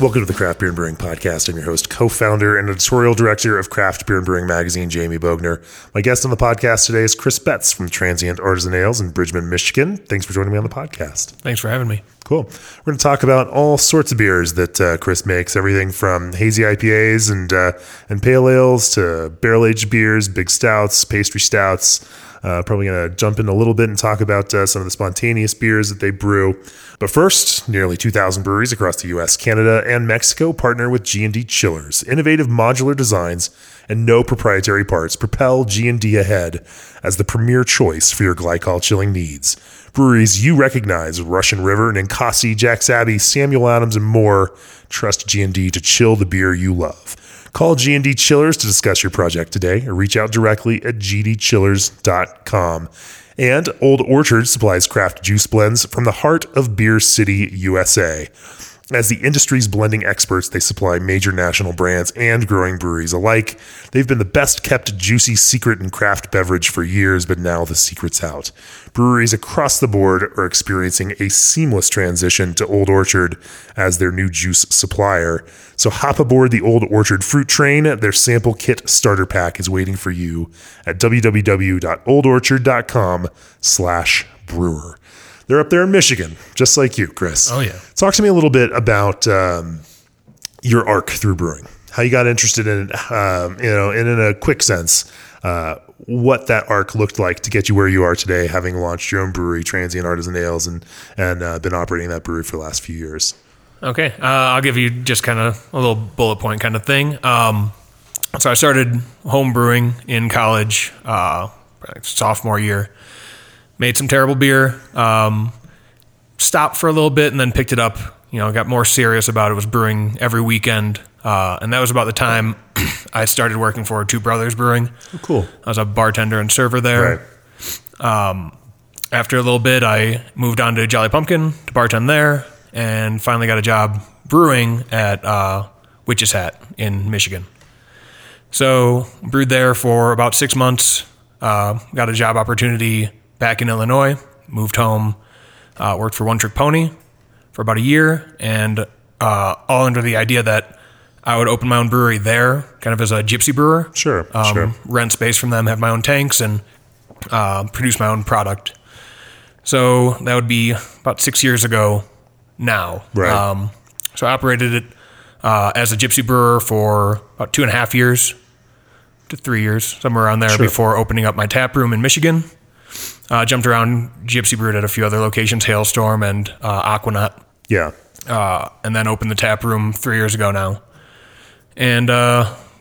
Welcome to the Craft Beer and Brewing Podcast. I'm your host, co-founder, and editorial director of Craft Beer and Brewing Magazine, Jamie Bogner. My guest on the podcast today is Chris Betts from Transient Artisan Ales in Bridgman, Michigan. Thanks for joining me on the podcast. Thanks for having me. Cool. We're going to talk about all sorts of beers that Chris makes, everything from hazy IPAs and pale ales to barrel-aged beers, big stouts, pastry stouts. Probably going to jump in a little bit and talk about some of the spontaneous beers that they brew. But first, nearly 2,000 breweries across the U.S., Canada, and Mexico partner with G&D Chillers. Innovative modular designs and no proprietary parts propel G&D ahead as the premier choice for your glycol chilling needs. Breweries you recognize, Russian River, Ninkasi, Jack's Abbey, Samuel Adams, and more, trust G&D to chill the beer you love. Call G&D Chillers to discuss your project today or reach out directly at gdchillers.com. And Old Orchard supplies craft juice blends from the heart of Beer City, USA. As the industry's blending experts, they supply major national brands and growing breweries alike. They've been the best-kept juicy secret in craft beverage for years, but now the secret's out. Breweries across the board are experiencing a seamless transition to Old Orchard as their new juice supplier. So hop aboard the Old Orchard fruit train. Their sample kit starter pack is waiting for you at www.oldorchard.com/brewer. They're up there in Michigan, just like you, Chris. Oh, yeah. Talk to me a little bit about your arc through brewing, how you got interested in it, and in a quick sense, what that arc looked like to get you where you are today, having launched your own brewery, Transient Artisan Ales, and been operating that brewery for the last few years. Okay. I'll give you just kind of a little bullet point kind of thing. So I started home brewing in college, sophomore year. Made some terrible beer, stopped for a little bit, and then picked it up. Got more serious about it. Was brewing every weekend, and that was about the time I started working for Two Brothers Brewing. Oh, cool. I was a bartender and server there. Right. After a little bit, I moved on to Jolly Pumpkin to bartend there, and finally got a job brewing at Witch's Hat in Michigan. So brewed there for about 6 months. Got a job opportunity back in Illinois, moved home, worked for One Trick Pony for about a year, and all under the idea that I would open my own brewery there, kind of as a gypsy brewer. Sure. Rent space from them, have my own tanks, and produce my own product. So that would be about 6 years ago now. Right. So I operated it as a gypsy brewer for about 2.5 years to 3 years, somewhere around there, sure, before opening up my tap room in Michigan. Jumped around, gypsy brewed at a few other locations, Hailstorm and Aquanaut. Yeah. And then opened the tap room 3 years ago now. And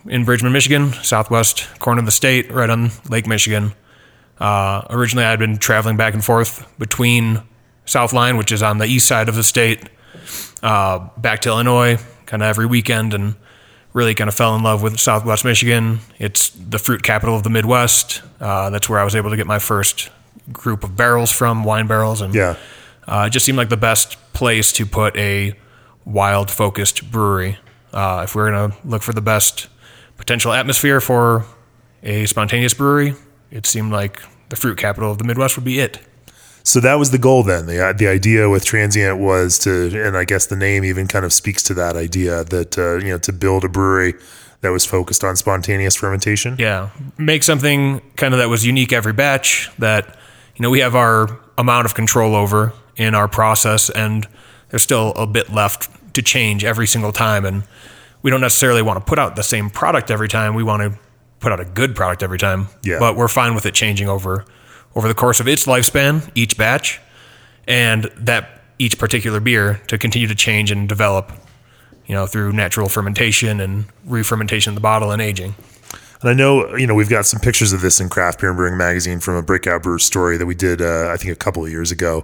in Bridgman, Michigan, southwest corner of the state, right on Lake Michigan. Originally, I had been traveling back and forth between South Line, which is on the east side of the state, back to Illinois kind of every weekend, and really kind of fell in love with southwest Michigan. It's the fruit capital of the Midwest. That's where I was able to get my first group of barrels from, wine barrels, and it just seemed like the best place to put a wild focused brewery if we were going to look for the best potential atmosphere for a spontaneous brewery. It seemed like the fruit capital of the Midwest would be it. So that was the goal then. The idea with Transient was to, and I guess the name even kind of speaks to that idea, that to build a brewery that was focused on spontaneous fermentation. Yeah, make something kind of that was unique every batch, that we have our amount of control over in our process, and there's still a bit left to change every single time, and we don't necessarily want to put out the same product every time. We want to put out a good product every time. Yeah. But we're fine with it changing over the course of its lifespan, each batch, and that each particular beer to continue to change and develop, through natural fermentation and re-fermentation of the bottle and aging. And I know, you know, we've got some pictures of this in Craft Beer and Brewing Magazine from a Breakout Brewer story that we did, I think, a couple of years ago.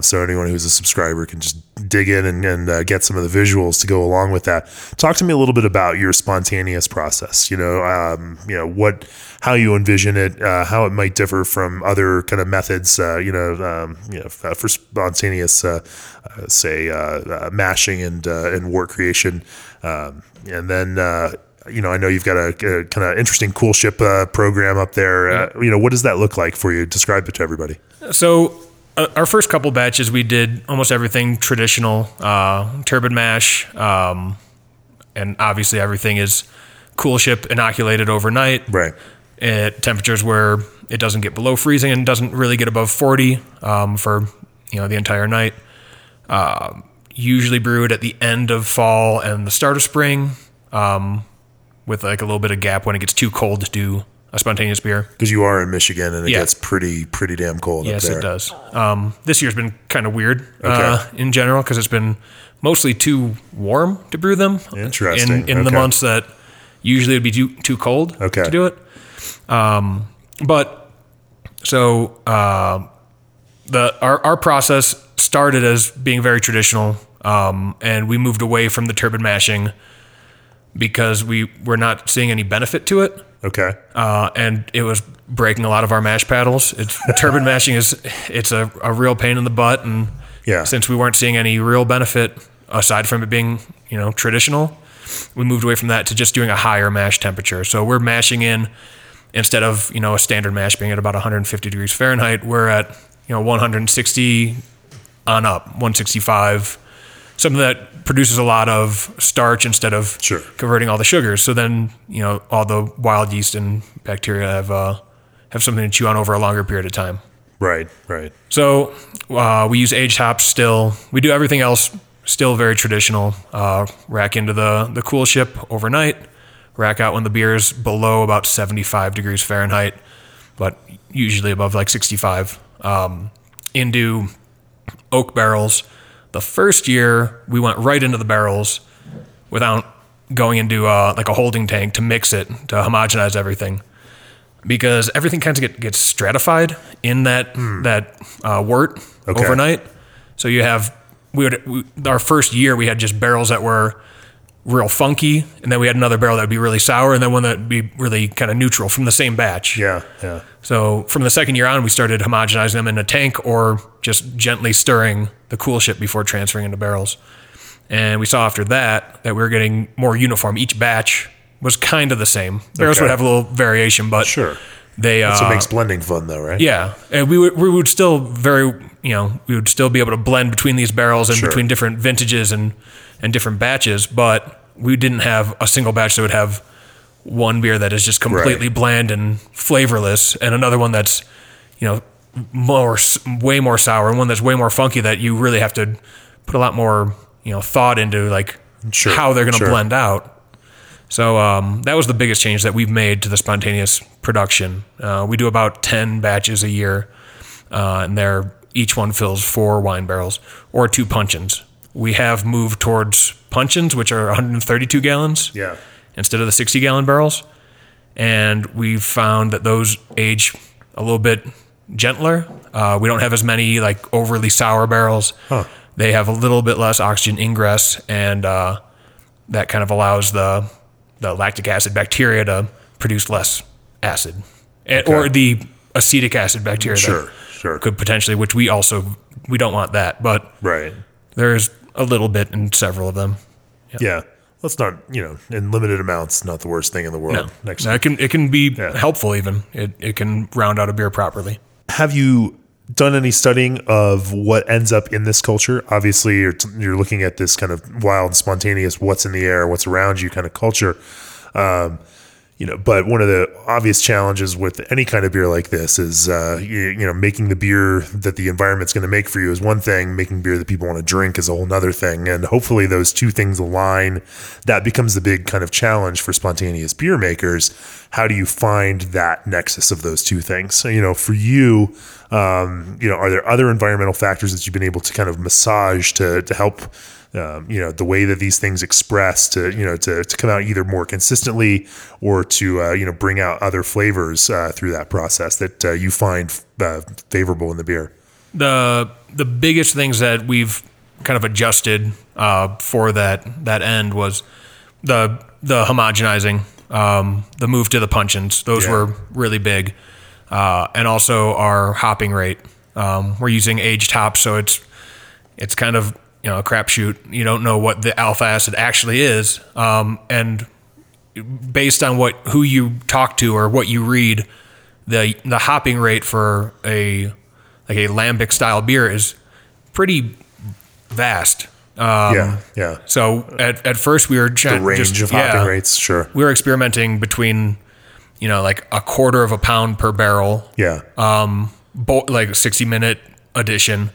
So anyone who's a subscriber can just dig in and get some of the visuals to go along with that. Talk to me a little bit about your spontaneous process. You know what, how you envision it, how it might differ from other kind of methods. For spontaneous, mashing and wort creation, and then. I know you've got a kind of interesting cool ship program up there. What does that look like for you? Describe it to everybody. So our first couple batches, we did almost everything traditional, turbid mash. And obviously everything is cool ship inoculated overnight. Right. At temperatures where it doesn't get below freezing and doesn't really get above 40 for, the entire night. Usually brewed at the end of fall and the start of spring. With like a little bit of gap when it gets too cold to do a spontaneous beer. Because you are in Michigan and it gets pretty damn cold up there. Yes, it does. This year's been kind of weird in general because it's been mostly too warm to brew them. Interesting. In the months that usually would be too cold to do it. Our process started as being very traditional, and we moved away from the turbid mashing because we were not seeing any benefit to it. Okay. And it was breaking a lot of our mash paddles. Turbid mashing is a real pain in the butt. And since we weren't seeing any real benefit, aside from it being, traditional, we moved away from that to just doing a higher mash temperature. So we're mashing instead of, a standard mash being at about 150 degrees Fahrenheit, we're at, 160 on up, 165, something that produces a lot of starch instead of converting all the sugars. So then, all the wild yeast and bacteria have something to chew on over a longer period of time. Right. So we use aged hops still. We do everything else still very traditional. Rack into the cool ship overnight. Rack out when the beer is below about 75 degrees Fahrenheit, but usually above like 65. Into oak barrels. The first year, we went right into the barrels without going into a holding tank to mix it, to homogenize everything. Because everything kind of gets stratified in that wort overnight. So you have... our first year, we had just barrels that were real funky, and then we had another barrel that would be really sour, and then one that would be really kind of neutral from the same batch. Yeah. So from the second year on, we started homogenizing them in a tank or just gently stirring the cool ship before transferring into barrels. And we saw after that we were getting more uniform. Each batch was kind of the same. Barrels would have a little variation, but they... That's what makes blending fun, though, right? Yeah. And we would still we would still be able to blend between these barrels and between different vintages and different batches, but we didn't have a single batch that would have one beer that is just completely bland and flavorless, and another one that's, way more sour, and one that's way more funky that you really have to put a lot more, thought into, like how they're going to blend out. So that was the biggest change that we've made to the spontaneous production. We do about 10 batches a year, and each one fills 4 wine barrels or 2 puncheons. We have moved towards puncheons, which are 132 gallons instead of the 60-gallon barrels. And we've found that those age a little bit gentler. We don't have as many overly sour barrels. Huh. They have a little bit less oxygen ingress, and that kind of allows the lactic acid bacteria to produce less acid. Or the acetic acid bacteria that could potentially, which we don't want that. But there's... a little bit in several of them. Yeah. That's not, in limited amounts, not the worst thing in the world. No. Next it can be helpful even. It can round out a beer properly. Have you done any studying of what ends up in this culture? Obviously, you're looking at this kind of wild, spontaneous, what's in the air, what's around you kind of culture. But one of the obvious challenges with any kind of beer like this is, making the beer that the environment's going to make for you is one thing. Making beer that people want to drink is a whole nother thing. And hopefully those two things align. That becomes the big kind of challenge for spontaneous beer makers. How do you find that nexus of those two things? So, for you, are there other environmental factors that you've been able to kind of massage to help you know, the way that these things express to come out either more consistently or to, bring out other flavors through that process that you find favorable in the beer? The biggest things that we've kind of adjusted for that end was the homogenizing, the move to the puncheons. Those were really big. And also our hopping rate. We're using aged hops, so it's kind of, a crapshoot. You don't know what the alpha acid actually is. And based on who you talk to or what you read, the hopping rate for a lambic style beer is pretty vast. So at first we were trying the range of hopping rates. Sure. We were experimenting between, like 1/4 pound per barrel. Yeah. Like 60-minute addition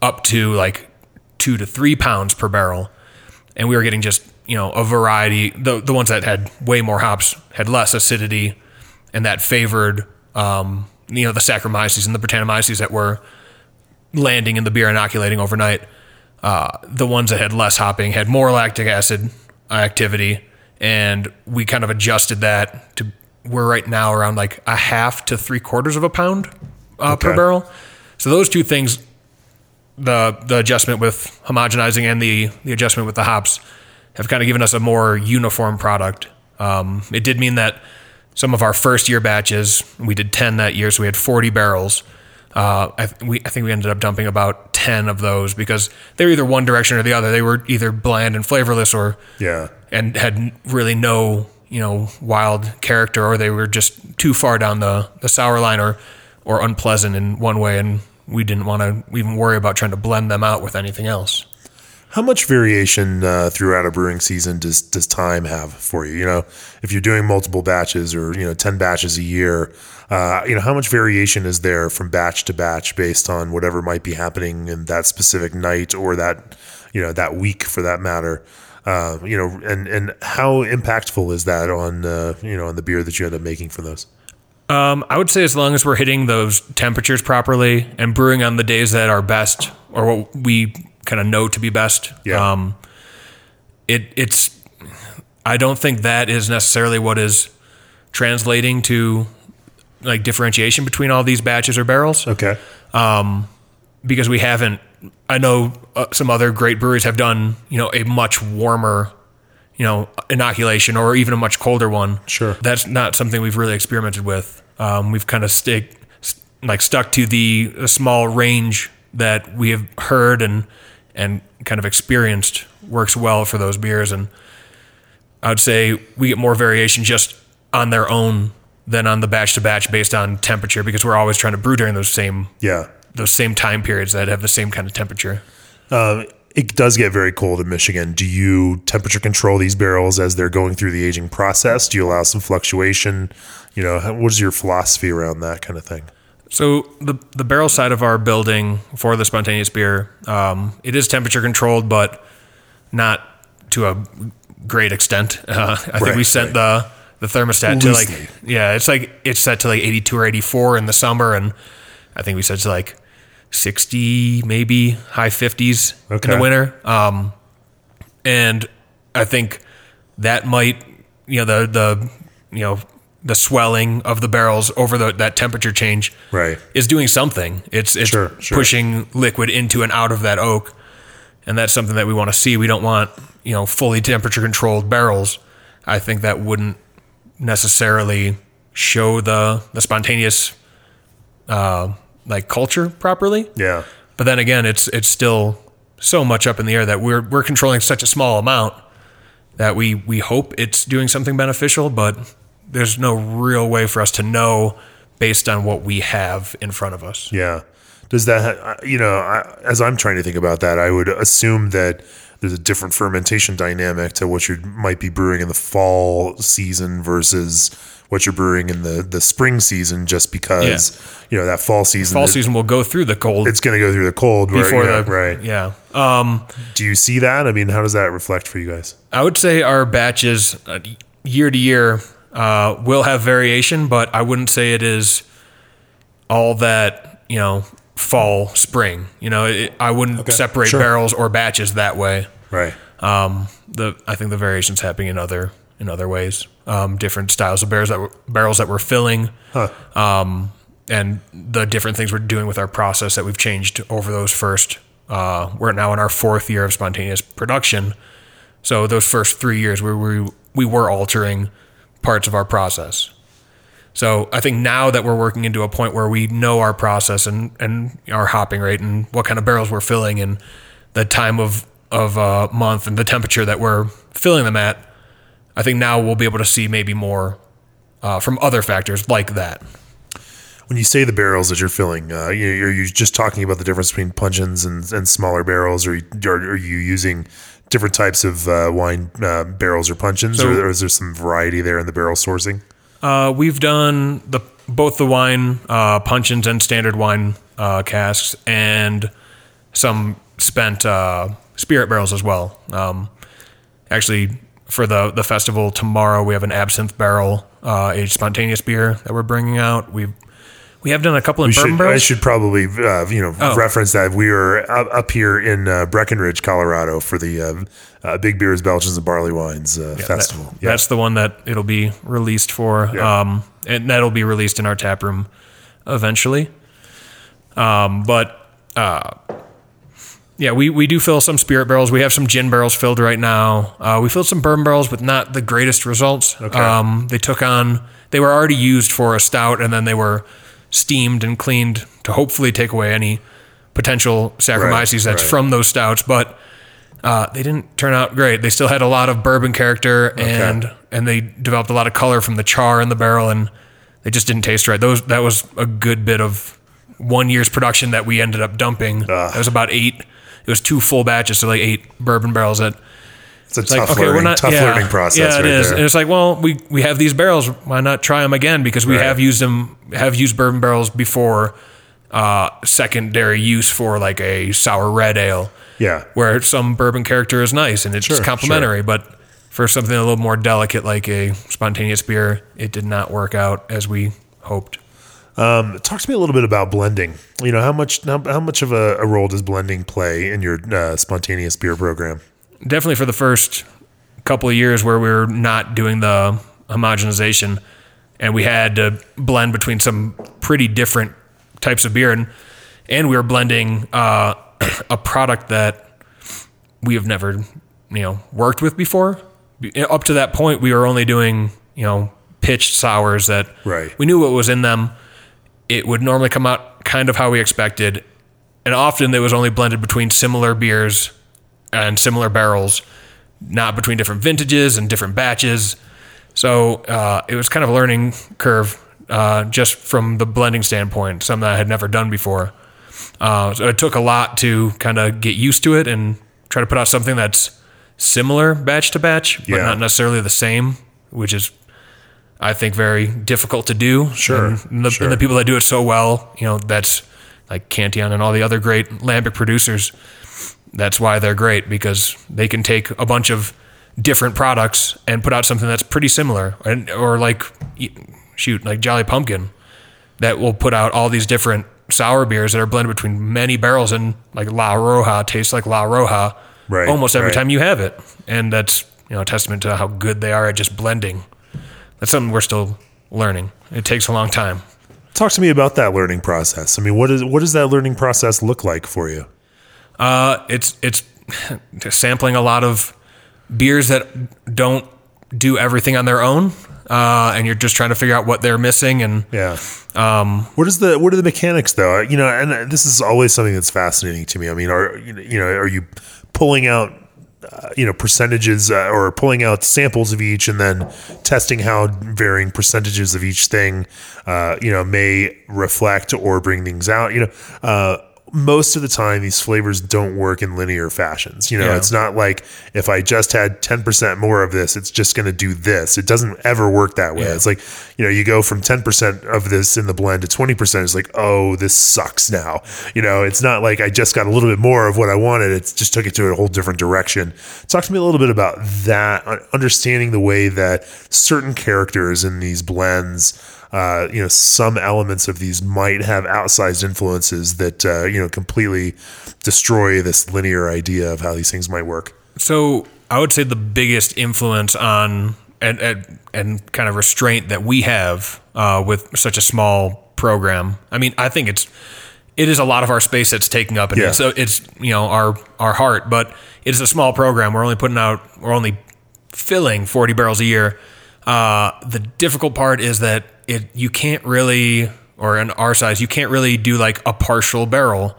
up to like 2 to 3 pounds per barrel. And we were getting just, a variety. The ones that had way more hops had less acidity, and that favored, the Saccharomyces and the Brettanomyces that were landing in the beer, inoculating overnight. The ones that had less hopping had more lactic acid activity, and we kind of adjusted that to, we're right now around like 1/2 to 3/4 pound per barrel. So those two things, the adjustment with homogenizing and the adjustment with the hops, have kind of given us a more uniform product. It did mean that some of our first year batches, we did 10 that year, so we had 40 barrels. I think we ended up dumping about 10 of those because they were either one direction or the other. They were either bland and flavorless and had really no, wild character, or they were just too far down the sour line or unpleasant in one way. And we didn't want to even worry about trying to blend them out with anything else. How much variation throughout a brewing season does time have for you? If you're doing multiple batches or 10 batches a year, how much variation is there from batch to batch based on whatever might be happening in that specific night or that that week for that matter? And how impactful is that on on the beer that you end up making from those? I would say as long as we're hitting those temperatures properly and brewing on the days that are best or what we kind of know to be best. Yeah. I don't think that is necessarily what is translating to like differentiation between all these batches or barrels. Okay. Because we haven't, I know some other great breweries have done, a much warmer, inoculation or even a much colder one. Sure. That's not something we've really experimented with. We've kind of stuck to the small range that we have heard and kind of experienced works well for those beers. And I would say we get more variation just on their own than on the batch to batch based on temperature, because we're always trying to brew during those same time periods that have the same kind of temperature. It does get very cold in Michigan. Do you temperature control these barrels as they're going through the aging process? Do you allow some fluctuation? What is your philosophy around that kind of thing? So the barrel side of our building for the spontaneous beer, it is temperature controlled, but not to a great extent. I think we sent the thermostat loosely to it's set to like 82 or 84 in the summer, and I think we set to like 60, maybe high 50s in the winter. And I think that might the swelling of the barrels over that temperature change is doing something. It's sure. pushing liquid into and out of that oak. And that's something that we want to see. We don't want, fully temperature controlled barrels. I think that wouldn't necessarily show the spontaneous, culture properly. Yeah. But then again, it's still so much up in the air that we're controlling such a small amount that we hope it's doing something beneficial, but there's no real way for us to know based on what we have in front of us. Yeah. Does that, as I'm trying to think about that, I would assume that there's a different fermentation dynamic to what you might be brewing in the fall season versus what you're brewing in the spring season, just because, that fall season. The fall season will go through the cold. It's going to go through the cold. Right. Yeah. Do you see that? I mean, how does that reflect for you guys? I would say our batches year to year will have variation, but I wouldn't say it is all that, fall, spring. I wouldn't separate barrels or batches that way. Right. I think the variation's happening in other ways. Different styles of barrels that we're filling. Huh. And the different things we're doing with our process that we've changed over those first. We're now in our fourth year of spontaneous production. So those first 3 years, we were altering parts of our process. So I think now that we're working into a point where we know our process and our hopping rate and what kind of barrels we're filling and the time of a month and the temperature that we're filling them at, I think now we'll be able to see maybe more from other factors like that. When you say the barrels that you're filling, are you just talking about the difference between puncheons and smaller barrels, or are you using different types of wine barrels or puncheons, or is there some variety there in the barrel sourcing? We've done both the wine puncheons and standard wine casks, and some spent spirit barrels as well. Actually, for the festival tomorrow, we have an absinthe barrel aged spontaneous beer that we're bringing out. We have done a couple in bourbon barrels. I should probably reference that we are up here in Breckenridge, Colorado, for the Big Beers, Belgians, and Barley Wines festival. That's the one that it'll be released for, and that'll be released in our tap room eventually. We do fill some spirit barrels. We have some gin barrels filled right now. We filled some bourbon barrels with not the greatest results. Okay. They were already used for a stout, and then they were steamed and cleaned to hopefully take away any potential Saccharomyces from those stouts, but they didn't turn out great. They still had a lot of bourbon character, and they developed a lot of color from the char in the barrel, and they just didn't taste right. That was a good bit of 1 year's production that we ended up dumping. That was about eight. It was two full batches, so like eight bourbon barrels that... It's a tough learning process. Yeah, it is. There. And it's like, well, we have these barrels. Why not try them again? Because we have used bourbon barrels before, secondary use for like a sour red ale. Yeah. Where some bourbon character is nice and it's complementary. Sure. But for something a little more delicate like a spontaneous beer, it did not work out as we hoped. Talk to me a little bit about blending. You know, how much of a role does blending play in your spontaneous beer program? Definitely for the first couple of years where we were not doing the homogenization and we had to blend between some pretty different types of beer and we were blending a product that we have never, worked with before. Up to that point, we were only doing, pitched sours that we knew what was in them. It would normally come out kind of how we expected. And often it was only blended between similar beers and similar barrels, not between different vintages and different batches. So it was kind of a learning curve just from the blending standpoint, something I had never done before. So it took a lot to kind of get used to it and try to put out something that's similar batch to batch, but not necessarily the same, which is, I think, very difficult to do. Sure. And the people that do it so well, that's like Cantillon and all the other great Lambic producers. That's why they're great, because they can take a bunch of different products and put out something that's pretty similar, or like Jolly Pumpkin that will put out all these different sour beers that are blended between many barrels, and like La Roja tastes like La Roja almost every time you have it. And that's, a testament to how good they are at just blending. That's something we're still learning. It takes a long time. Talk to me about that learning process. I mean, what does that learning process look like for you? It's sampling a lot of beers that don't do everything on their own. And you're just trying to figure out what they're missing. And what are the mechanics though? And this is always something that's fascinating to me. I mean, are you pulling out, percentages or pulling out samples of each and then testing how varying percentages of each thing, may reflect or bring things out, most of the time, these flavors don't work in linear fashions. It's not like if I just had 10% more of this, it's just going to do this. It doesn't ever work that way. Yeah. It's like, you go from 10% of this in the blend to 20%. It's like, oh, this sucks now. It's not like I just got a little bit more of what I wanted. It just took it to a whole different direction. Talk to me a little bit about that, understanding the way that certain characters in these blends, some elements of these might have outsized influences that completely destroy this linear idea of how these things might work. So I would say the biggest influence on and kind of restraint that we have with such a small program. I mean, I think it is a lot of our space that's taking up, and it's you know our heart, but it's a small program. We're only filling 40 barrels a year. The difficult part is that you can't really, or in our size, you can't really do like a partial barrel.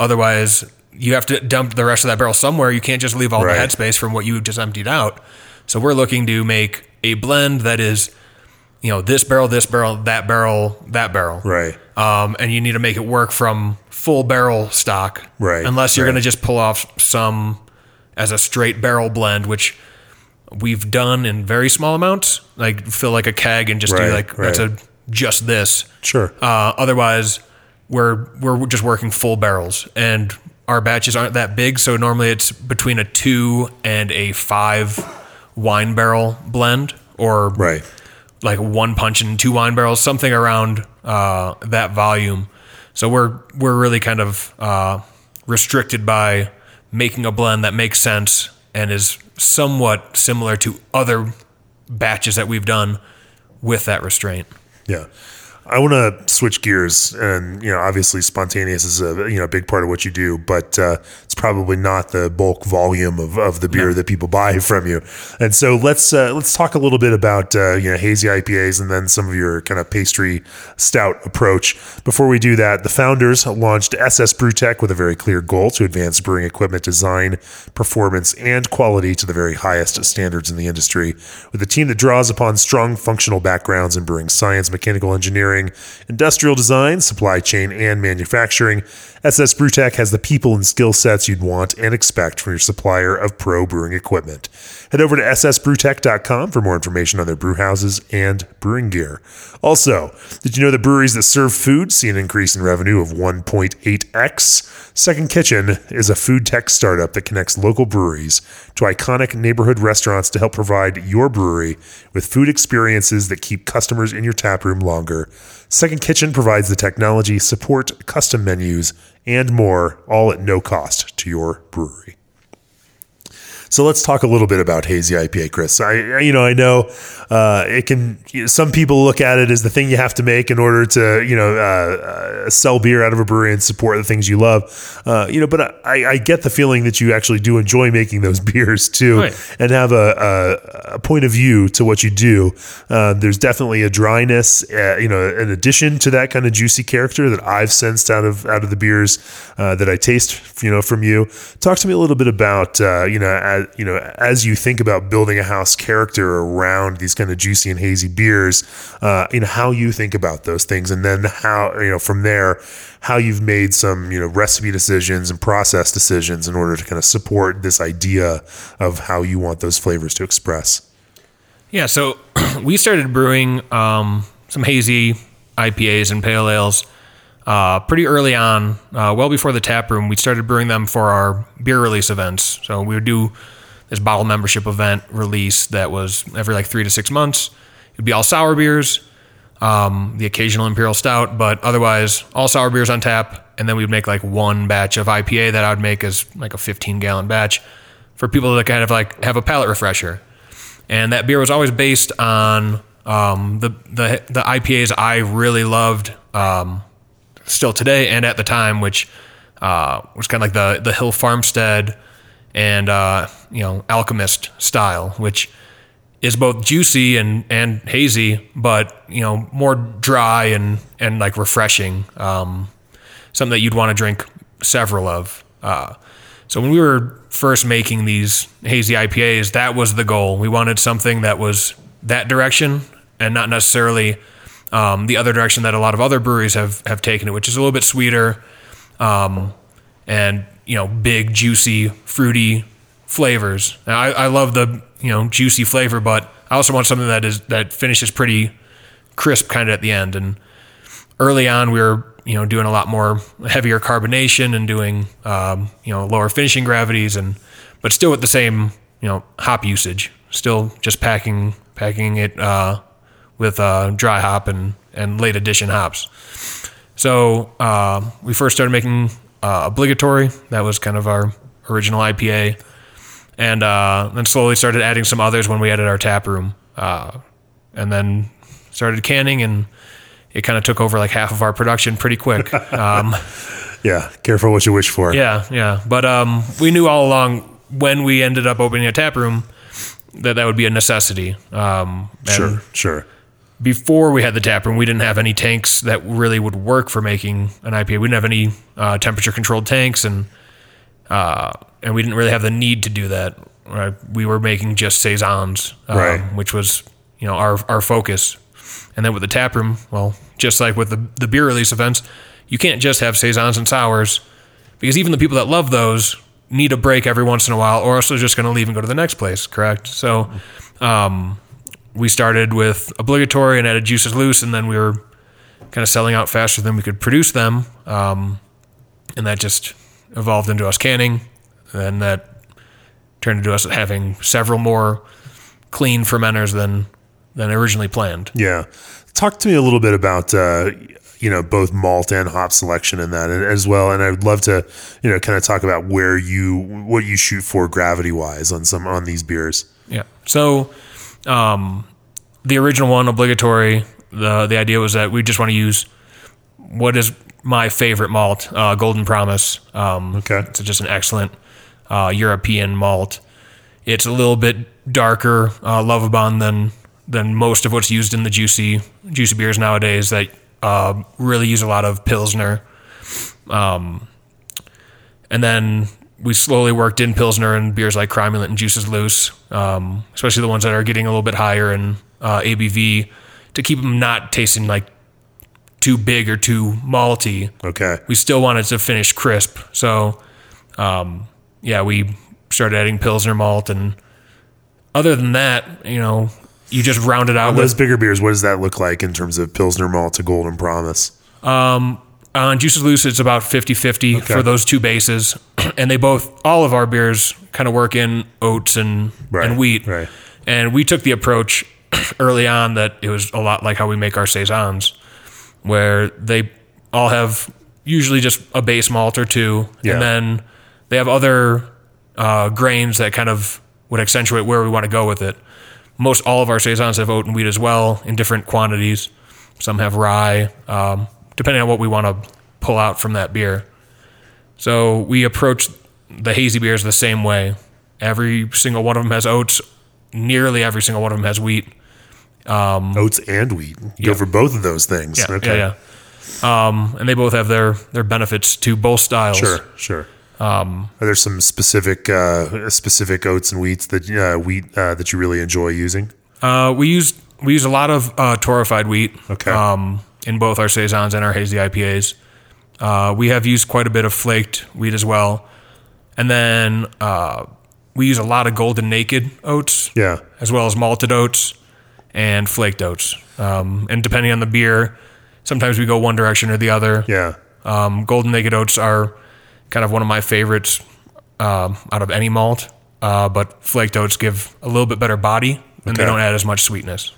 Otherwise, you have to dump the rest of that barrel somewhere. You can't just leave all the headspace from what you just emptied out. So we're looking to make a blend that is, you know, this barrel, that barrel, that barrel. Right. And you need to make it work from full barrel stock. Right. Unless you're going to just pull off some as a straight barrel blend, which we've done in very small amounts, like fill like a keg and just do like, that's just this. Sure. Otherwise we're just working full barrels, and our batches aren't that big. So normally it's between a 2 and a 5 wine barrel blend, or like 1 punch and 2 wine barrels, something around that volume. So we're really kind of restricted by making a blend that makes sense and is somewhat similar to other batches that we've done with that restraint. Yeah. I want to switch gears, and you know, obviously spontaneous is a big part of what you do, but it's probably not the bulk volume of the beer that people buy from you. And so let's talk a little bit about hazy IPAs and then some of your kind of pastry stout approach. Before we do that, the founders launched SS BrewTech with a very clear goal to advance brewing equipment design, performance, and quality to the very highest standards in the industry, with a team that draws upon strong functional backgrounds in brewing science, mechanical engineering, industrial design, supply chain, and manufacturing. SS BrewTech has the people and skill sets you'd want and expect from your supplier of pro brewing equipment. Head over to ssbrewtech.com for more information on their brew houses and brewing gear. Also, did you know that breweries that serve food see an increase in revenue of 1.8x? Second Kitchen is a food tech startup that connects local breweries to iconic neighborhood restaurants to help provide your brewery with food experiences that keep customers in your taproom longer. Second Kitchen provides the technology, support, custom menus, and more, all at no cost to your brewery. So let's talk a little bit about hazy IPA, Chris. I know it can. Some people look at it as the thing you have to make in order to sell beer out of a brewery and support the things you love. But I get the feeling that you actually do enjoy making those beers too, and have a point of view to what you do. There's definitely a dryness, in addition to that kind of juicy character that I've sensed out of the beers that I taste, from you. Talk to me a little bit about as you think about building a house character around these kind of juicy and hazy beers, how you think about those things, and then how, from there, how you've made some, recipe decisions and process decisions in order to kind of support this idea of how you want those flavors to express. Yeah. So we started brewing, some hazy IPAs and pale ales, pretty early on, well before the tap room. We started brewing them for our beer release events. So we would do this bottle membership event release that was every 3 to 6 months. It'd be all sour beers, the occasional imperial stout, but otherwise all sour beers on tap. And then we'd make one batch of IPA that I would make as a 15-gallon batch for people that kind of have a palate refresher. And that beer was always based on the IPAs I really loved. Still today and at the time, which was kind of the Hill Farmstead and Alchemist style, which is both juicy and hazy, but more dry and refreshing, something that you'd want to drink several of. So when we were first making these hazy IPAs, that was the goal. We wanted something that was that direction and not necessarily the other direction that a lot of other breweries have taken it, which is a little bit sweeter, and big, juicy, fruity flavors. And I love the juicy flavor, but I also want something that finishes pretty crisp kind of at the end. And early on, we were doing a lot more heavier carbonation and doing lower finishing gravities, but still with the same hop usage, still just packing it. With dry hop and late edition hops. So we first started making Obligatory. That was kind of our original IPA. and slowly started adding some others when we added our tap room, and then started canning, and it kind of took over like half of our production pretty quick. Yeah, careful what you wish for. Yeah. But we knew all along when we ended up opening a tap room that would be a necessity. Sure. Before we had the tap room, we didn't have any tanks that really would work for making an IPA. We didn't have any temperature-controlled tanks, and we didn't really have the need to do that. Right? We were making just saisons, right, which was, you know, our focus. And then with the tap room, well, just like with the beer release events, you can't just have saisons and sours, because even the people that love those need a break every once in a while, or else they're just going to leave and go to the next place. Correct. So, we started with Obligatory and added Juices Loose, and then we were kind of selling out faster than we could produce them. And that just evolved into us canning. And that turned into us having several more clean fermenters than originally planned. Yeah. Talk to me a little bit about, both malt and hop selection in that as well. And I would love to, kind of talk about what you shoot for gravity wise on these beers. Yeah. So, the original one, Obligatory, the idea was that we just want to use what is my favorite malt, Golden Promise. Okay. It's just an excellent European malt. It's a little bit darker Lovibond than most of what's used in the juicy beers nowadays that really use a lot of Pilsner. And then we slowly worked in Pilsner and beers like Cromulent and Juices Loose, especially the ones that are getting a little bit higher in ABV, to keep them not tasting like too big or too malty. Okay. We still wanted to finish crisp. So, we started adding Pilsner malt. And other than that, you just round it out. Those bigger beers, what does that look like in terms of Pilsner malt to Golden Promise? On Juices Loose, it's about 50-50 for those two bases. And all of our beers kind of work in oats and wheat. Right. And we took the approach early on that it was a lot like how we make our Saisons, where they all have usually just a base malt or two. Yeah. And then they have other grains that kind of would accentuate where we want to go with it. Most all of our Saisons have oat and wheat as well in different quantities. Some have rye, depending on what we want to pull out from that beer. So we approach the hazy beers the same way. Every single one of them has oats. Nearly every single one of them has wheat. Oats and wheat. Go for both of those things. Yeah, okay. Yeah. And they both have their benefits to both styles. Sure. Are there some specific oats and wheats that you really enjoy using? We use a lot of torrefied wheat. Okay. In both our Saisons and our hazy IPAs. We have used quite a bit of flaked wheat as well. And then we use a lot of golden naked oats, as well as malted oats and flaked oats. And depending on the beer, sometimes we go one direction or the other. Yeah. Golden naked oats are kind of one of my favorites out of any malt, but flaked oats give a little bit better body, and they don't add as much sweetness.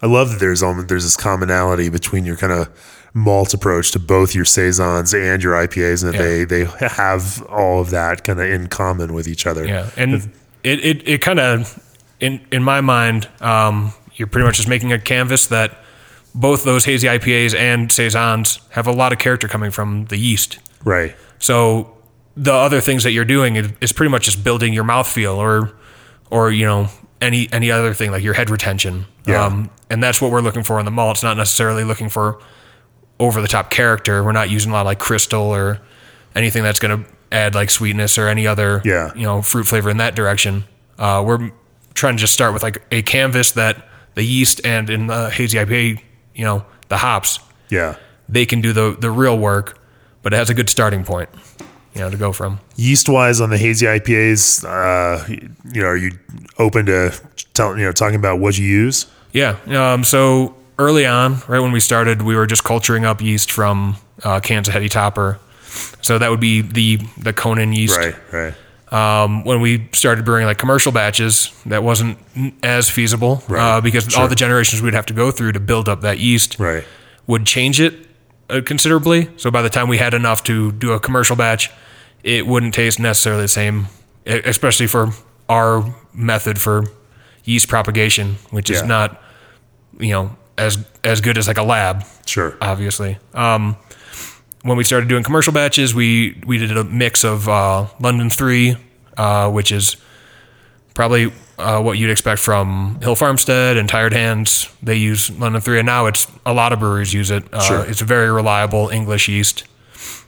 I love that there's this commonality between your kind of malt approach to both your Saisons and your IPAs, and that they have all of that kind of in common with each other. Yeah, and it kind of, in my mind, you're pretty much just making a canvas that both those hazy IPAs and Saisons have a lot of character coming from the yeast. Right. So the other things that you're doing is pretty much just building your mouthfeel or any other thing, like your head retention. Yeah. And that's what we're looking for in the malts, not necessarily looking for over-the-top character. We're not using a lot of like crystal or anything that's going to add like sweetness or any other fruit flavor in that direction. We're trying to just start with like a canvas that the yeast and in the hazy IPA, the hops, they can do the real work, but it has a good starting point, to go from. Yeast-wise on the hazy IPAs, are you open to talking about what you use? Yeah. So early on, right when we started, we were just culturing up yeast from cans of Heady Topper. So that would be the Conan yeast. Right. When we started brewing like commercial batches, that wasn't as feasible because all the generations we'd have to go through to build up that yeast would change it considerably. So by the time we had enough to do a commercial batch, it wouldn't taste necessarily the same, especially for our method for yeast propagation, which is not, you know, as good as like a lab. Sure. Obviously. When we started doing commercial batches, we did a mix of London 3, which is probably what you'd expect from Hill Farmstead and Tired Hands. They use London 3, and now it's a lot of breweries use it. Sure. It's a very reliable English yeast.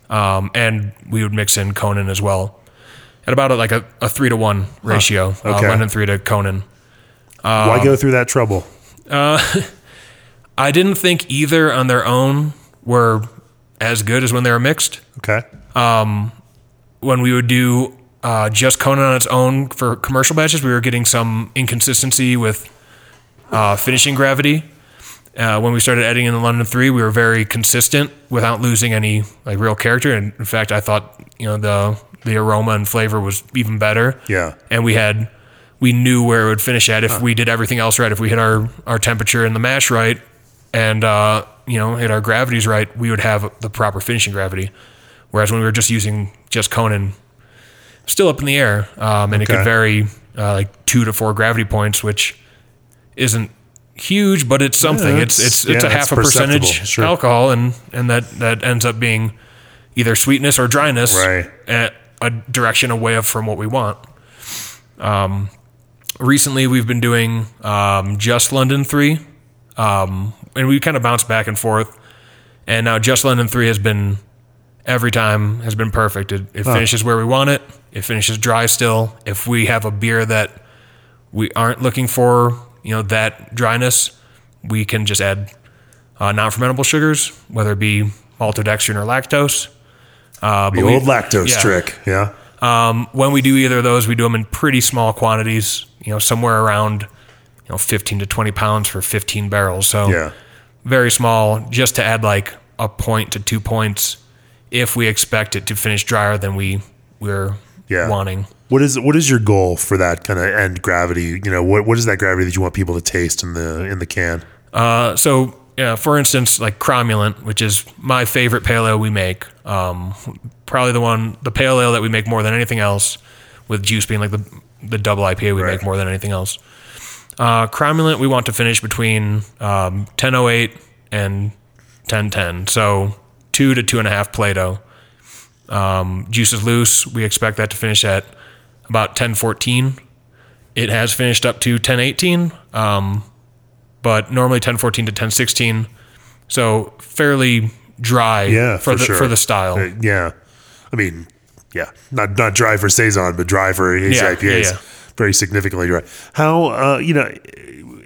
And we would mix in Conan as well at about like a 3-to-1 ratio, London 3 to Conan. Why go through that trouble? I didn't think either on their own were as good as when they were mixed. Okay. When we would do just Conan on its own for commercial batches, we were getting some inconsistency with finishing gravity. When we started adding in the London 3, we were very consistent without losing any like real character. And in fact, I thought, you know, the aroma and flavor was even better. Yeah. And we knew where it would finish at if we did everything else right. If we hit our temperature and the mash right, and you know, hit our gravities right, we would have the proper finishing gravity. Whereas when we were just using just Conan, still up in the air, and it could vary like 2 to 4 gravity points, which isn't huge, but it's something. It's a half a percentage alcohol, and that ends up being either sweetness or dryness, right, at a direction away from what we want. Recently, we've been doing just London 3, and we kind of bounce back and forth. And now just London 3 has been, every time, has been perfect. It finishes where we want it. It finishes dry still. If we have a beer that we aren't looking for, you know, that dryness, we can just add non-fermentable sugars, whether it be maltodextrin or lactose. The old lactose trick, yeah. When we do either of those, we do them in pretty small quantities, you know, somewhere around, you know, 15 to 20 pounds for 15 barrels. So very small, just to add like a point to 2 points if we expect it to finish drier than we're wanting. What is your goal for that kind of end gravity? You know, what is that gravity that you want people to taste in the can? So yeah, for instance, like Cromulent, which is my favorite pale ale we make, probably the pale ale that we make more than anything else, with juice being like the double IPA we make more than anything else. Cromulent, we want to finish between 10.08 and 10.10, so 2 to 2.5 Plato. Juices Loose, we expect that to finish at about 10.14. It has finished up to 10.18, but normally 10.14 to 10.16, so fairly dry for the style. I mean, not dry for saison, but dry for IPAs. Yeah. Very significantly dry. How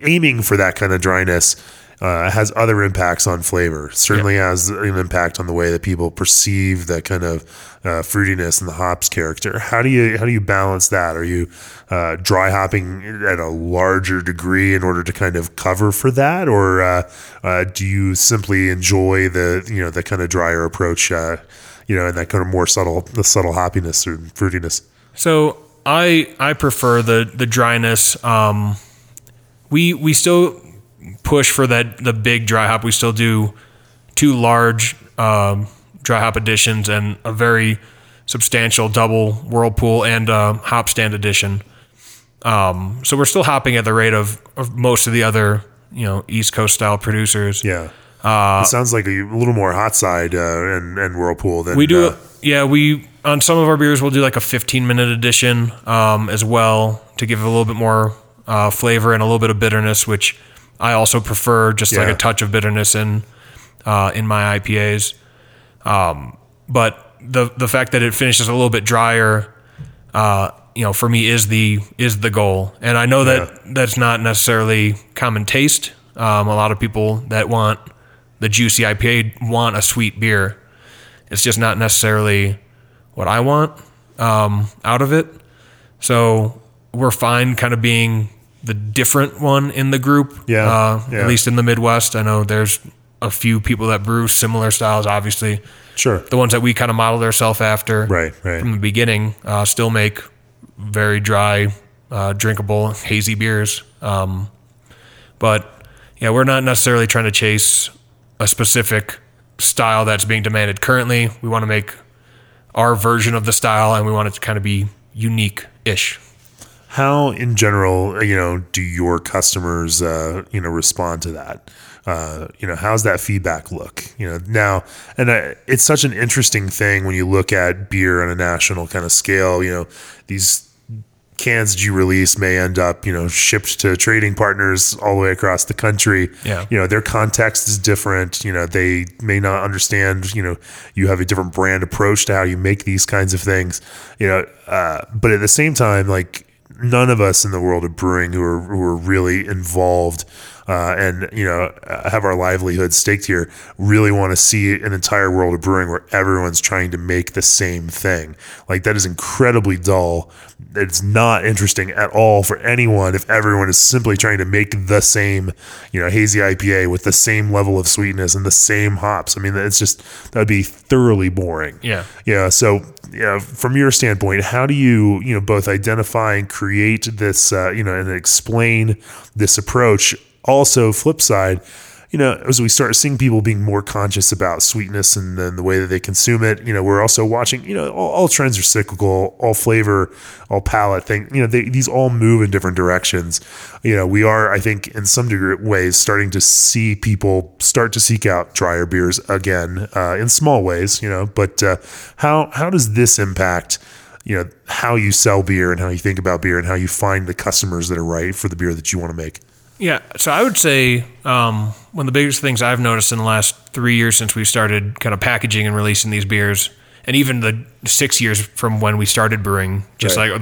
aiming for that kind of dryness has other impacts on flavor. Certainly has an impact on the way that people perceive that kind of fruitiness and the hops character. How do you balance that? Are you dry hopping at a larger degree in order to kind of cover for that, or do you simply enjoy the kind of drier approach, and that kind of more subtle hoppiness or fruitiness? So I prefer the dryness. We still push for the big dry hop. We still do 2 large dry hop additions and a very substantial double whirlpool and hop stand addition. So we're still hopping at the rate of most of the other, East Coast style producers. Yeah. It sounds like a little more hot side and whirlpool than we do. We on some of our beers we'll do like a 15-minute addition as well, to give it a little bit more flavor and a little bit of bitterness, which I also prefer, just like a touch of bitterness in my IPAs. But the fact that it finishes a little bit drier, for me is the goal. And I know that that's not necessarily common taste. A lot of people that want the juicy IPA want a sweet beer. It's just not necessarily what I want out of it. So we're fine kind of being the different one in the group, at least in the Midwest. I know there's a few people that brew similar styles, obviously. Sure. The ones that we kind of modeled ourselves after from the beginning still make very dry, drinkable, hazy beers. But, we're not necessarily trying to chase a specific style that's being demanded currently. We want to make our version of the style, and we want it to kind of be unique-ish. How, in general, do your customers, respond to that? How's that feedback look? Now, and it's such an interesting thing when you look at beer on a national kind of scale. These cans that you release may end up, shipped to trading partners all the way across the country. Yeah. Their context is different. They may not understand, you have a different brand approach to how you make these kinds of things, but at the same time, like, none of us in the world of brewing who are really involved and have our livelihood staked here really want to see an entire world of brewing where everyone's trying to make the same thing. Like, that is incredibly dull. It's not interesting at all for anyone if everyone is simply trying to make the same, hazy IPA with the same level of sweetness and the same hops. I mean, it's just, that would be thoroughly boring. Yeah. Yeah. So, from your standpoint, how do you, both identify and create this, and explain this approach? Also, flip side, as we start seeing people being more conscious about sweetness and then the way that they consume it, we're also watching, all trends are cyclical, all flavor, all palate thing, these all move in different directions. We are, I think, in some degree ways starting to see people start to seek out drier beers again, in small ways, but how does this impact, how you sell beer and how you think about beer and how you find the customers that are right for the beer that you want to make? Yeah, so I would say one of the biggest things I've noticed in the last 3 years since we started kind of packaging and releasing these beers, and even the 6 years from when we started brewing, just right, like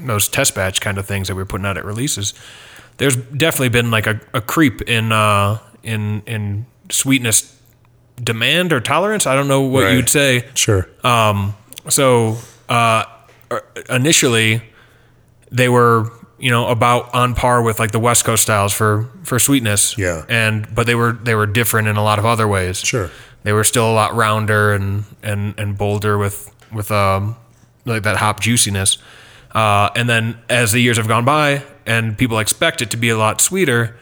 those test batch kind of things that we were putting out at releases, there's definitely been like a creep in sweetness demand or tolerance. I don't know what you'd say. Sure. So initially they were about on par with like the West Coast styles for sweetness. Yeah. But they were different in a lot of other ways. Sure. They were still a lot rounder and bolder with like that hop juiciness. And then as the years have gone by and people expect it to be a lot sweeter,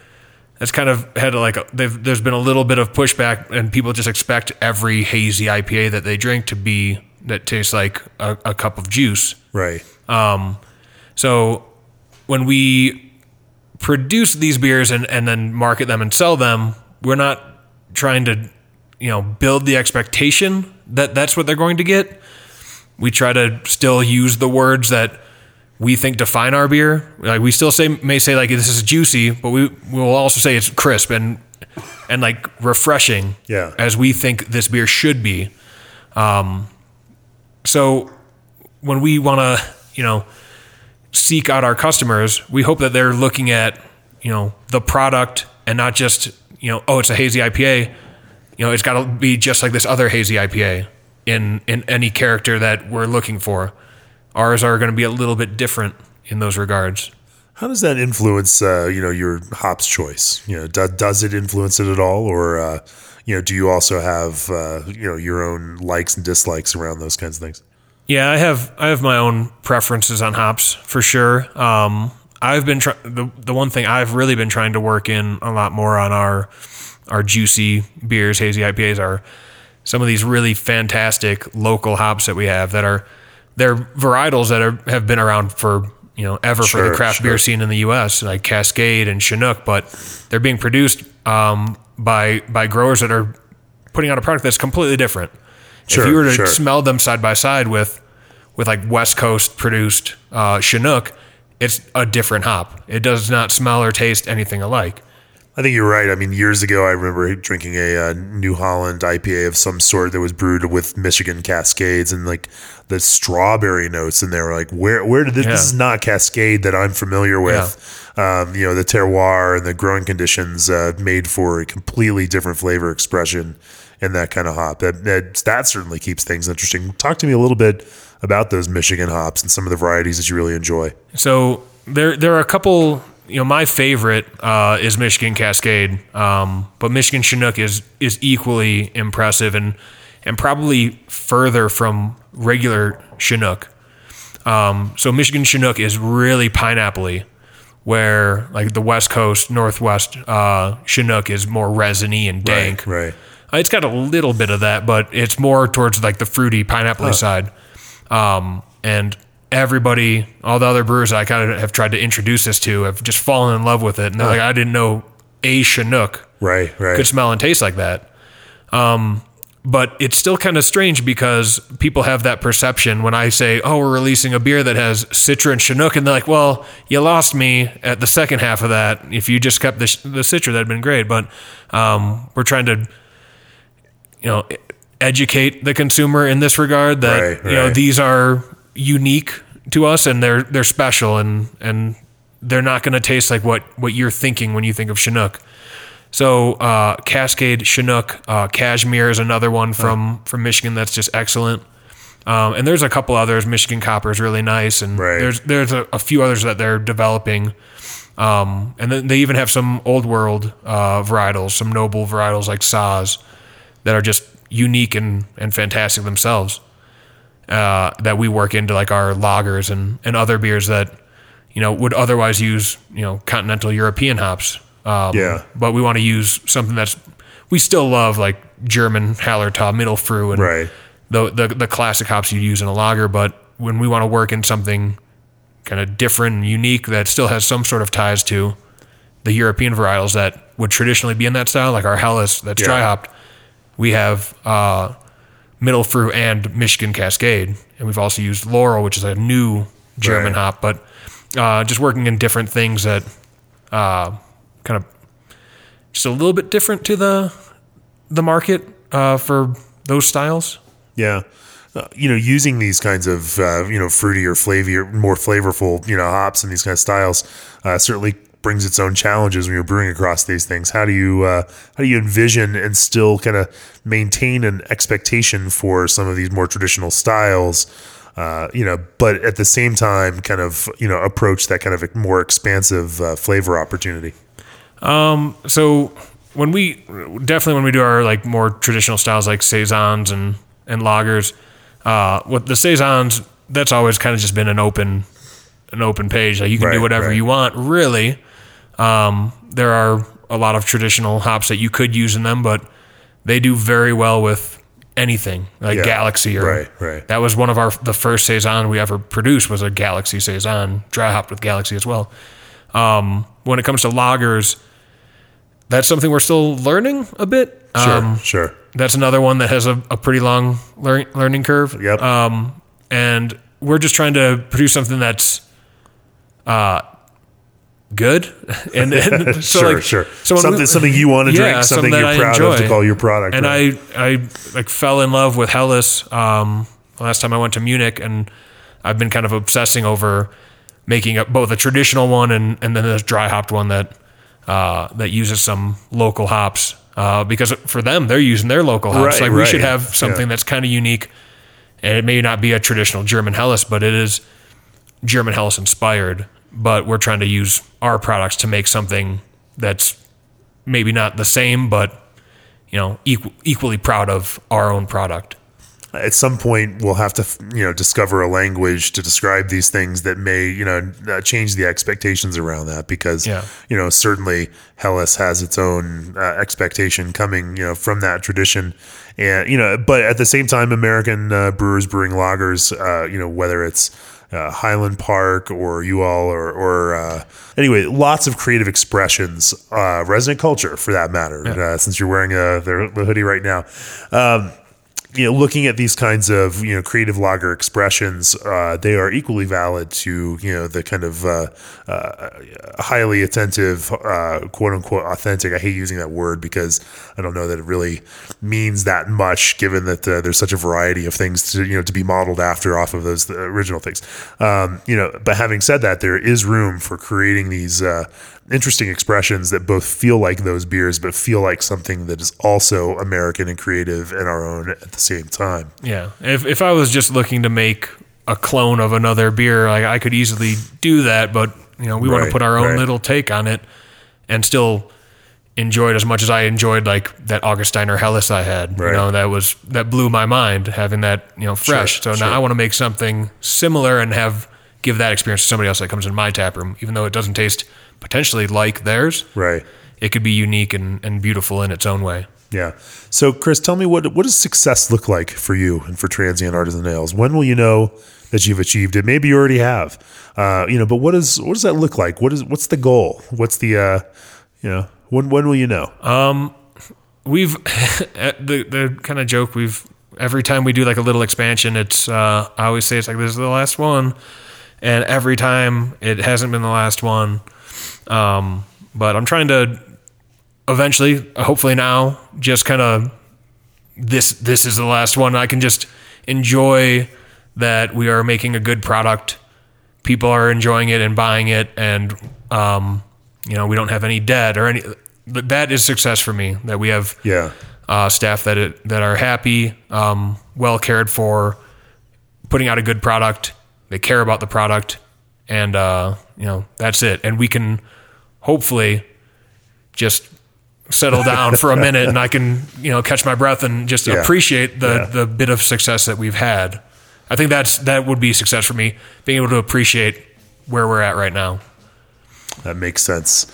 it's kind of had there's been a little bit of pushback, and people just expect every hazy IPA that they drink to be, that tastes like a cup of juice. Right. So when we produce these beers and then market them and sell them, we're not trying to, build the expectation that that's what they're going to get. We try to still use the words that we think define our beer. Like, we still may say like, this is juicy, but we'll also say it's crisp and like refreshing, as we think this beer should be. So when we want to, seek out our customers, we hope that they're looking at, the product and not just, oh, it's a hazy IPA. It's got to be just like this other hazy IPA in any character that we're looking for. Ours are going to be a little bit different in those regards. How does that influence, your hops choice? Does it influence it at all? Or, do you also have, your own likes and dislikes around those kinds of things? Yeah, I have my own preferences on hops for sure. I've been the one thing I've really been trying to work in a lot more on our juicy beers, hazy IPAs, are some of these really fantastic local hops that we have that are, they're varietals that have been around for ever for the craft beer scene in the U.S., like Cascade and Chinook, but they're being produced by growers that are putting out a product that's completely different. If you were to smell them side by side with like West Coast produced Chinook, it's a different hop. It does not smell or taste anything alike. I think you're right. I mean, years ago, I remember drinking a New Holland IPA of some sort that was brewed with Michigan Cascades, and like the strawberry notes in there were like, where did this? Yeah. This is not Cascade that I'm familiar with. Yeah. The terroir and the growing conditions made for a completely different flavor expression. And that kind of hop, that certainly keeps things interesting. Talk to me a little bit about those Michigan hops and some of the varieties that you really enjoy. So there are a couple. My favorite is Michigan Cascade, but Michigan Chinook is equally impressive and probably further from regular Chinook. So Michigan Chinook is really pineapple-y, where like the West Coast, Northwest Chinook is more resiny and dank. Right. It's got a little bit of that, but it's more towards like the fruity, pineapple side. And everybody, all the other brewers I kind of have tried to introduce this to have just fallen in love with it. And they're like, I didn't know a Chinook could smell and taste like that. But it's still kind of strange because people have that perception when I say, oh, we're releasing a beer that has Citra and Chinook. And they're like, well, you lost me at the second half of that. If you just kept the Citra, that'd been great. But we're trying to, you know, educate the consumer in this regard that, you know, these are unique to us and they're special and they're not going to taste like what you're thinking when you think of Chinook. So Cascade, Chinook, Cashmere is another one from Michigan that's just excellent. And there's a couple others. Michigan Copper is really nice, and there's a few others that they're developing. And then they even have some old world varietals, some noble varietals like Saz that are just unique and fantastic themselves that we work into like our lagers and other beers that, you know, would otherwise use, you know, continental European hops. But we want to use something that's, we still love like German Hallertau, Middlefru, and the classic hops you use in a lager. But when we want to work in something kind of different and unique that still has some sort of ties to the European varietals that would traditionally be in that style, like our Helles that's dry hopped, we have Middlefru and Michigan Cascade, and we've also used Laurel, which is a new German hop. But just working in different things that. Kind of just a little bit different to the market for those styles. Yeah. You know, using these kinds of, you know, fruity or flavier, more flavorful, you know, hops and these kind of styles certainly brings its own challenges when you're brewing across these things. How do you envision and still kind of maintain an expectation for some of these more traditional styles, you know, but at the same time kind of, you know, approach that kind of a more expansive flavor opportunity? So when we do our like more traditional styles like saisons and lagers, with the saisons, that's always kind of just been an open page. Like you can do whatever you want, really. There are a lot of traditional hops that you could use in them, but they do very well with anything like Galaxy. Or that was one of the first saison we ever produced was a Galaxy saison, dry hopped with Galaxy as well. When it comes to lagers, that's something we're still learning a bit. Sure. That's another one that has a pretty long learning curve. Yep. And we're just trying to produce something that's good. And so something you want to drink, something you're proud of to call your product. And I like fell in love with Helles last time I went to Munich, and I've been kind of obsessing over making up both a traditional one and then this dry hopped one that uses some local hops, because for them, they're using their local hops. We should have something that's kind of unique, and it may not be a traditional German Helles, but it is German Helles inspired, but we're trying to use our products to make something that's maybe not the same, but, you know, equally proud of our own product. At some point, we'll have to, you know, discover a language to describe these things that may, you know, change the expectations around that, because, you know, certainly Helles has its own expectation coming, you know, from that tradition. And, you know, but at the same time, American brewers brewing lagers, you know, whether it's Highland Park or you all or anyway, lots of creative expressions, resident culture for that matter, since you're wearing the hoodie right now. You know, looking at these kinds of, you know, creative lager expressions, they are equally valid to, you know, the kind of highly attentive, quote unquote, authentic. I hate using that word because I don't know that it really means that much, given that there's such a variety of things to, you know, to be modeled after off of those original things. You know, but having said that, there is room for creating these interesting expressions that both feel like those beers, but feel like something that is also American and creative and our own at the same time. Yeah. If I was just looking to make a clone of another beer, like I could easily do that, but you know, we want to put our own little take on it and still enjoy it as much as I enjoyed like that Augustiner Helles I had, you know, that blew my mind having that, you know, fresh. So now I want to make something similar and give that experience to somebody else that comes in my tap room, even though it doesn't taste potentially like theirs. It could be unique and beautiful in its own way. Yeah. So, Chris, tell me, what does success look like for you and for Transient Artisan Ales? When will you know that you've achieved it? Maybe you already have, but what does that look like? What's the goal? What's the, when will you know? We've the kind of joke every time we do like a little expansion, it's, I always say it's like, this is the last one. And every time it hasn't been the last one. But I'm trying to eventually, hopefully now, just kind of this is the last one. I can just enjoy that we are making a good product. People are enjoying it and buying it. And, we don't have any debt or any, that is success for me, that we have staff that are happy, well cared for, putting out a good product. They care about the product, and that's it. And we can hopefully just settle down for a minute, and I can catch my breath and just appreciate the bit of success that we've had. I think that would be success for me, being able to appreciate where we're at right now. That makes sense.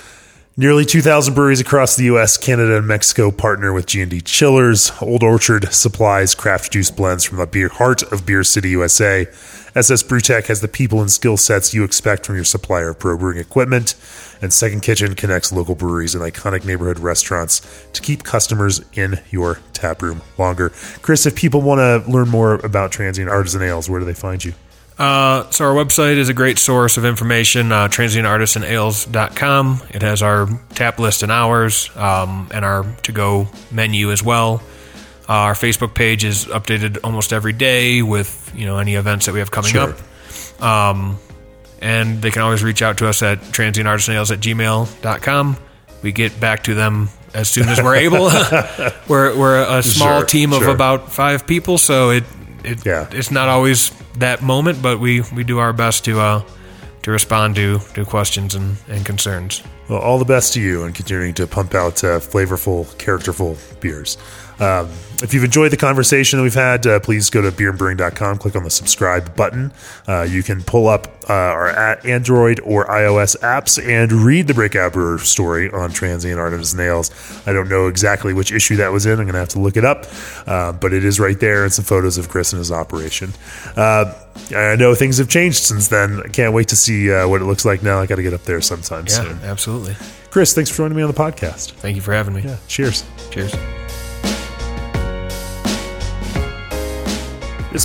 Nearly 2,000 breweries across the U.S., Canada, and Mexico partner with G&D Chillers. Old Orchard supplies craft juice blends from the heart of Beer City, USA. SS BrewTech has the people and skill sets you expect from your supplier of pro brewing equipment. And Second Kitchen connects local breweries and iconic neighborhood restaurants to keep customers in your taproom longer. Chris, if people want to learn more about Transient Artisan Ales, where do they find you? So our website is a great source of information, transientartisanales.com. It has our tap list and hours, and our to-go menu as well. Our Facebook page is updated almost every day with, any events that we have coming up. And they can always reach out to us at transientartisanales@gmail.com. We get back to them as soon as we're able. We're a small team of about 5 people, so it's not always that moment, but we do our best to respond to questions and concerns. Well, all the best to you in continuing to pump out flavorful, characterful beers. If you've enjoyed the conversation that we've had, please go to beerandbrewing.com, click on the subscribe button. You can pull up our Android or iOS apps and read the Breakout Brewer story on Transient Artisan Ales. I don't know exactly which issue that was in. I'm going to have to look it up, but it is right there, and some photos of Chris and his operation. I know things have changed since then. I can't wait to see what it looks like now. I got to get up there sometime soon. Absolutely. Chris, thanks for joining me on the podcast. Thank you for having me. Yeah. Cheers. Cheers. This